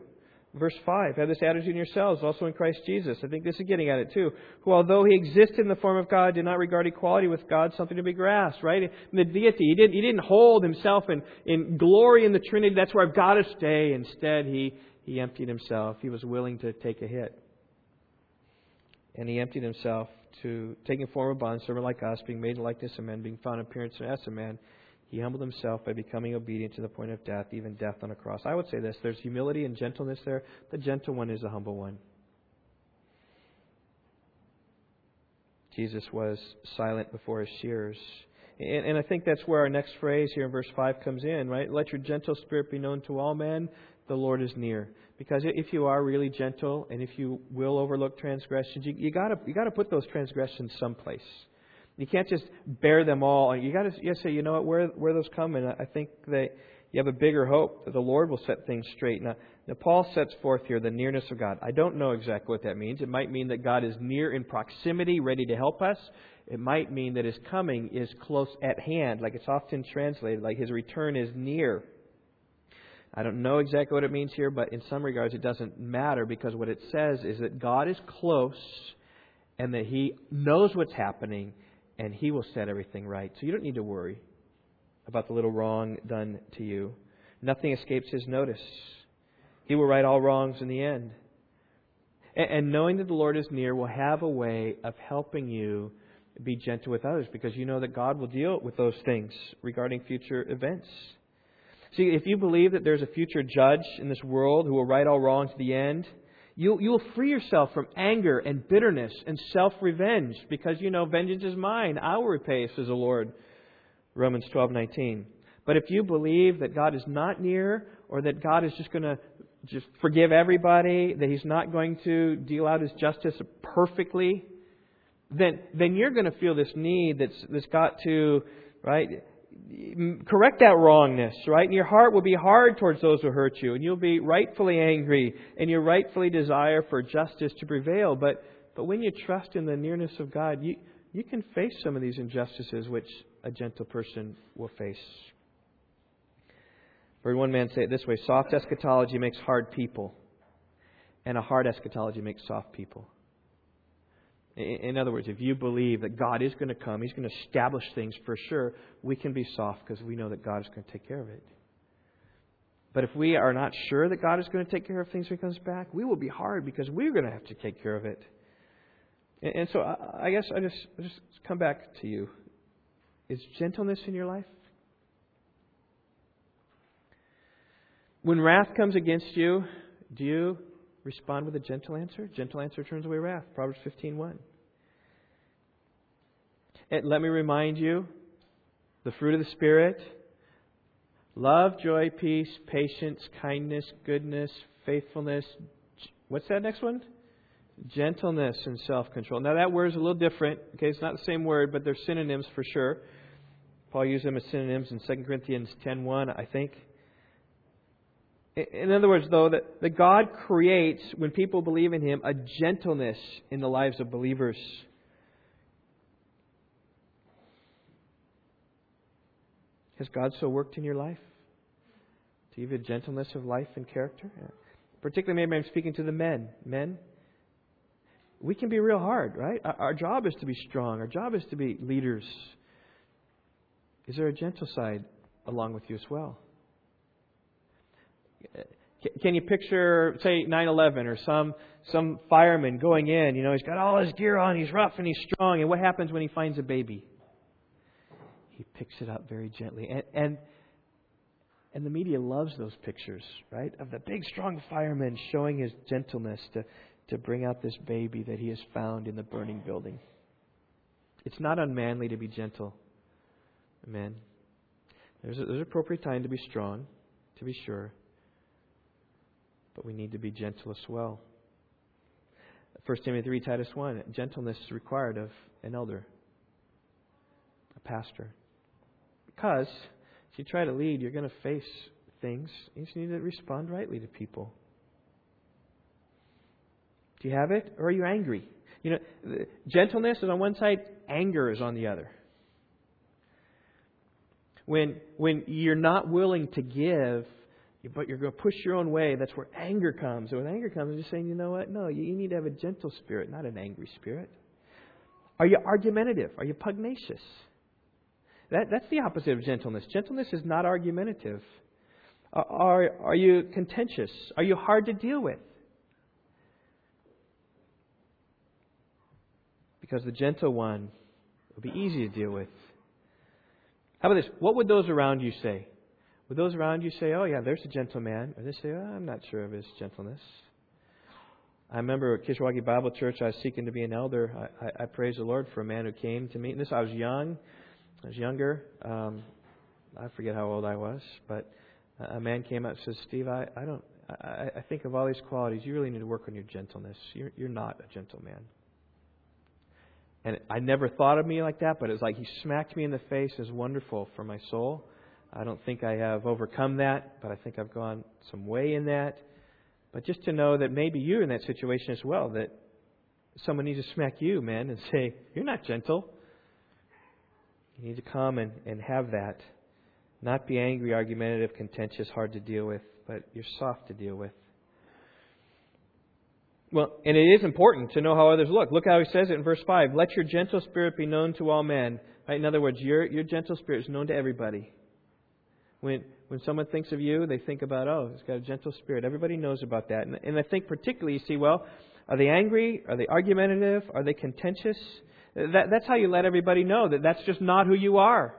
verse 5. Have this attitude in yourselves, also in Christ Jesus. I think this is getting at it too. Who, although He existed in the form of God, did not regard equality with God something to be grasped, right? The deity. He didn't hold Himself in glory in the Trinity. That's where I've got to stay. Instead, He emptied Himself. He was willing to take a hit. And He emptied Himself to taking form of bondservant like us, being made in likeness of men, being found in appearance as a man. He humbled Himself by becoming obedient to the point of death, even death on a cross. I would say this. There's humility and gentleness there. The gentle one is the humble one. Jesus was silent before His shearers. And I think that's where our next phrase here in verse 5 comes in, right? Let your gentle spirit be known to all men. The Lord is near. Because if you are really gentle and if you will overlook transgressions, you got to put those transgressions someplace. You can't just bear them all. You say, you know what, where those come, and I think that you have a bigger hope that the Lord will set things straight. Now, Paul sets forth here the nearness of God. I don't know exactly what that means. It might mean that God is near in proximity, ready to help us. It might mean that His coming is close at hand, like it's often translated, like His return is near. I don't know exactly what it means here, but in some regards it doesn't matter, because what it says is that God is close and that He knows what's happening. And He will set everything right. So you don't need to worry about the little wrong done to you. Nothing escapes His notice. He will right all wrongs in the end. And knowing that the Lord is near will have a way of helping you be gentle with others, because you know that God will deal with those things regarding future events. See, if you believe that there's a future judge in this world who will right all wrongs to the end, you will free yourself from anger and bitterness and self-revenge, because you know, vengeance is mine, I will repay, says the Lord. Romans 12:19. But if you believe that God is not near, or that God is just going to just forgive everybody, that He's not going to deal out His justice perfectly, then you're going to feel this need that's got to, right, correct that wrongness, right? And your heart will be hard towards those who hurt you, and you'll be rightfully angry, and you rightfully desire for justice to prevail. But when you trust in the nearness of God, you can face some of these injustices which a gentle person will face. Heard one man say it this way: soft eschatology makes hard people, and a hard eschatology makes soft people. In other words, if you believe that God is going to come, He's going to establish things for sure, we can be soft because we know that God is going to take care of it. But if we are not sure that God is going to take care of things when He comes back, we will be hard because we're going to have to take care of it. And so I guess I just come back to you. Is gentleness in your life? When wrath comes against you, do you respond with a gentle answer? Gentle answer turns away wrath. Proverbs 15:1. And let me remind you, the fruit of the Spirit: love, joy, peace, patience, kindness, goodness, faithfulness. What's that next one? Gentleness and self-control. Now that word is a little different. Okay, it's not the same word, but they're synonyms for sure. Paul used them as synonyms in 2 Corinthians 10:1, I think. In other words, though, that God creates, when people believe in Him, a gentleness in the lives of believers. Has God so worked in your life to give you a gentleness of life and character? Particularly, maybe I'm speaking to the men. Men, we can be real hard, right? Our job is to be strong. Our job is to be leaders. Is there a gentle side along with you as well? Can you picture, say, 9/11 or some fireman going in? You know, he's got all his gear on. He's rough and he's strong. And what happens when he finds a baby? He picks it up very gently. And the media loves those pictures, right? Of the big, strong fireman showing his gentleness to bring out this baby that he has found in the burning building. It's not unmanly to be gentle. Amen. There's an appropriate time to be strong, to be sure. But we need to be gentle as well. 1 Timothy 3, Titus 1, gentleness is required of an elder, a pastor. Because if you try to lead, you're going to face things. You just need to respond rightly to people. Do you have it? Or are you angry? You know, gentleness is on one side, anger is on the other. When you're not willing to give, but you're going to push your own way, that's where anger comes. And when anger comes, I'm just saying, you know what? No, you need to have a gentle spirit, not an angry spirit. Are you argumentative? Are you pugnacious? That's the opposite of gentleness. Gentleness is not argumentative. Are you contentious? Are you hard to deal with? Because the gentle one will be easy to deal with. How about this? What would those around you say? Would those around you say, oh, yeah, there's a gentleman? Or they say, oh, I'm not sure of his gentleness. I remember at Kishwaukee Bible Church, I was seeking to be an elder. I praise the Lord for a man who came to me. And this, I was young. I was younger. I forget how old I was. But a man came up and says, Steve, I think of all these qualities, you really need to work on your gentleness. You're not a gentleman. And I never thought of me like that, but it was like he smacked me in the face. It was wonderful for my soul. I don't think I have overcome that, but I think I've gone some way in that. But just to know that maybe you're in that situation as well, that someone needs to smack you, man, and say, you're not gentle. You need to come and have that. Not be angry, argumentative, contentious, hard to deal with, but you're soft to deal with. Well, and it is important to know how others look. Look how he says it in verse 5. Let your gentle spirit be known to all men. Right? In other words, your gentle spirit is known to everybody. When someone thinks of you, they think about, oh, he's got a gentle spirit. Everybody knows about that. And I think particularly, you see, well, are they angry? Are they argumentative? Are they contentious? That's how you let everybody know that that's just not who you are.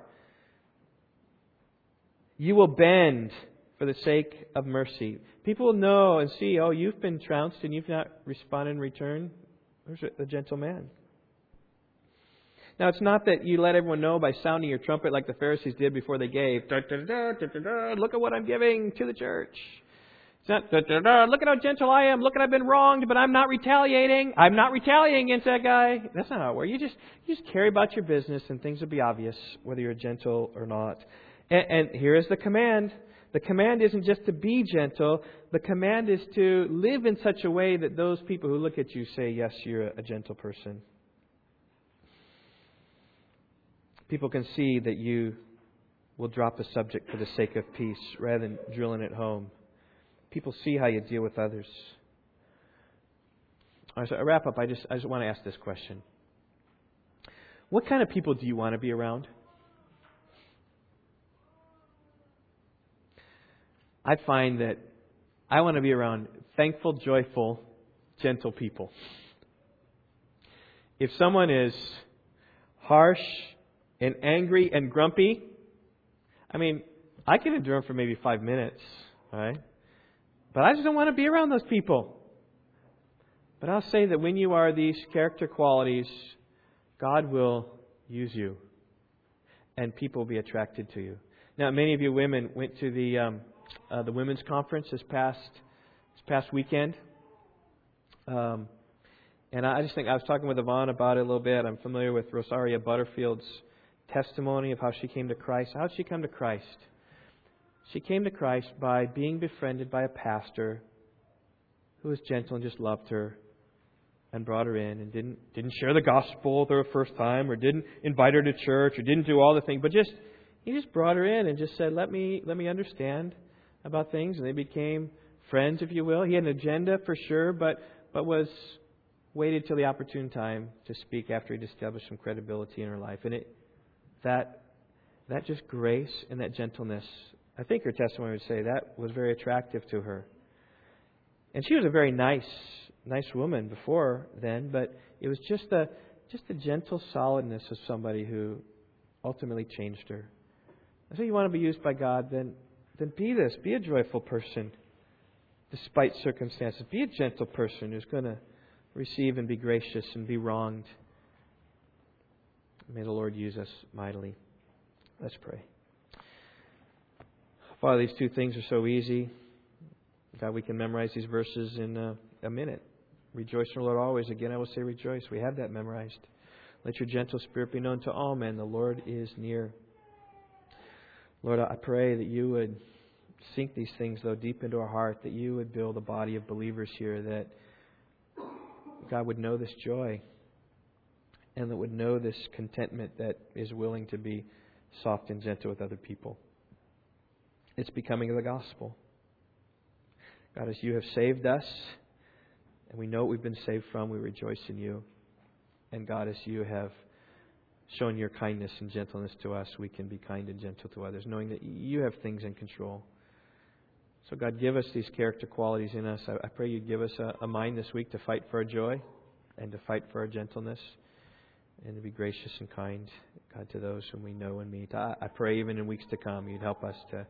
You will bend for the sake of mercy. People will know and see, oh, you've been trounced and you've not responded in return. There's a gentle man. Now, it's not that you let everyone know by sounding your trumpet like the Pharisees did before they gave. Da, da, da, da, da, da, look at what I'm giving to the church. It's not, da, da, da, look at how gentle I am. Look at I've been wronged, but I'm not retaliating. I'm not retaliating against that guy. That's not how it works. You just carry about your business and things will be obvious whether you're gentle or not. And here is the command. The command isn't just to be gentle. The command is to live in such a way that those people who look at you say, yes, you're a gentle person. People can see that you will drop a subject for the sake of peace rather than drilling it home. People see how you deal with others. All right, so I wrap up. I just want to ask this question. What kind of people do you want to be around? I find that I want to be around thankful, joyful, gentle people. If someone is harsh and angry and grumpy, I mean, I can endure them for maybe 5 minutes, all right? But I just don't want to be around those people. But I'll say that when you are these character qualities, God will use you and people will be attracted to you. Now, many of you women went to the women's conference this past weekend. And I just think I was talking with Yvonne about it a little bit. I'm familiar with Rosaria Butterfield's testimony of how she came to Christ. How did she come to Christ? She came to Christ by being befriended by a pastor who was gentle and just loved her and brought her in and didn't share the gospel with her first time, or didn't invite her to church, or didn't do all the things, but he just brought her in and just said, "Let me understand about things," and they became friends, if you will. He had an agenda for sure, but was waited till the opportune time to speak after he'd established some credibility in her life. And that just grace and that gentleness, I think her testimony would say that was very attractive to her. And she was a very nice woman before then, but it was just the gentle solidness of somebody who ultimately changed her. And so you want to be used by God, then be this. Be a joyful person despite circumstances. Be a gentle person who's going to receive and be gracious and be wronged. May the Lord use us mightily. Let's pray. Father, these two things are so easy. God, we can memorize these verses in a minute. Rejoice in the Lord always. Again, I will say rejoice. We have that memorized. Let your gentle spirit be known to all men. The Lord is near. Lord, I pray that you would sink these things, though, deep into our heart, that you would build a body of believers here, that God would know this joy and that would know this contentment that is willing to be soft and gentle with other people. It's becoming of the gospel. God, as you have saved us, and we know what we've been saved from, we rejoice in you. And God, as you have shown your kindness and gentleness to us, we can be kind and gentle to others, knowing that you have things in control. So God, give us these character qualities in us. I pray you'd give us a mind this week to fight for our joy and to fight for our gentleness and to be gracious and kind, God, to those whom we know and meet. I pray even in weeks to come, you'd help us to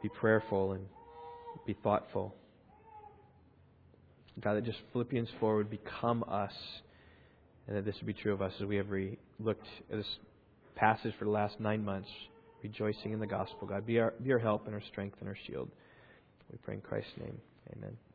be prayerful and be thoughtful. God, that just Philippians 4 would become us, and that this would be true of us as we have looked at this passage for the last 9 months, rejoicing in the gospel. God, be our help and our strength and our shield. We pray in Christ's name. Amen.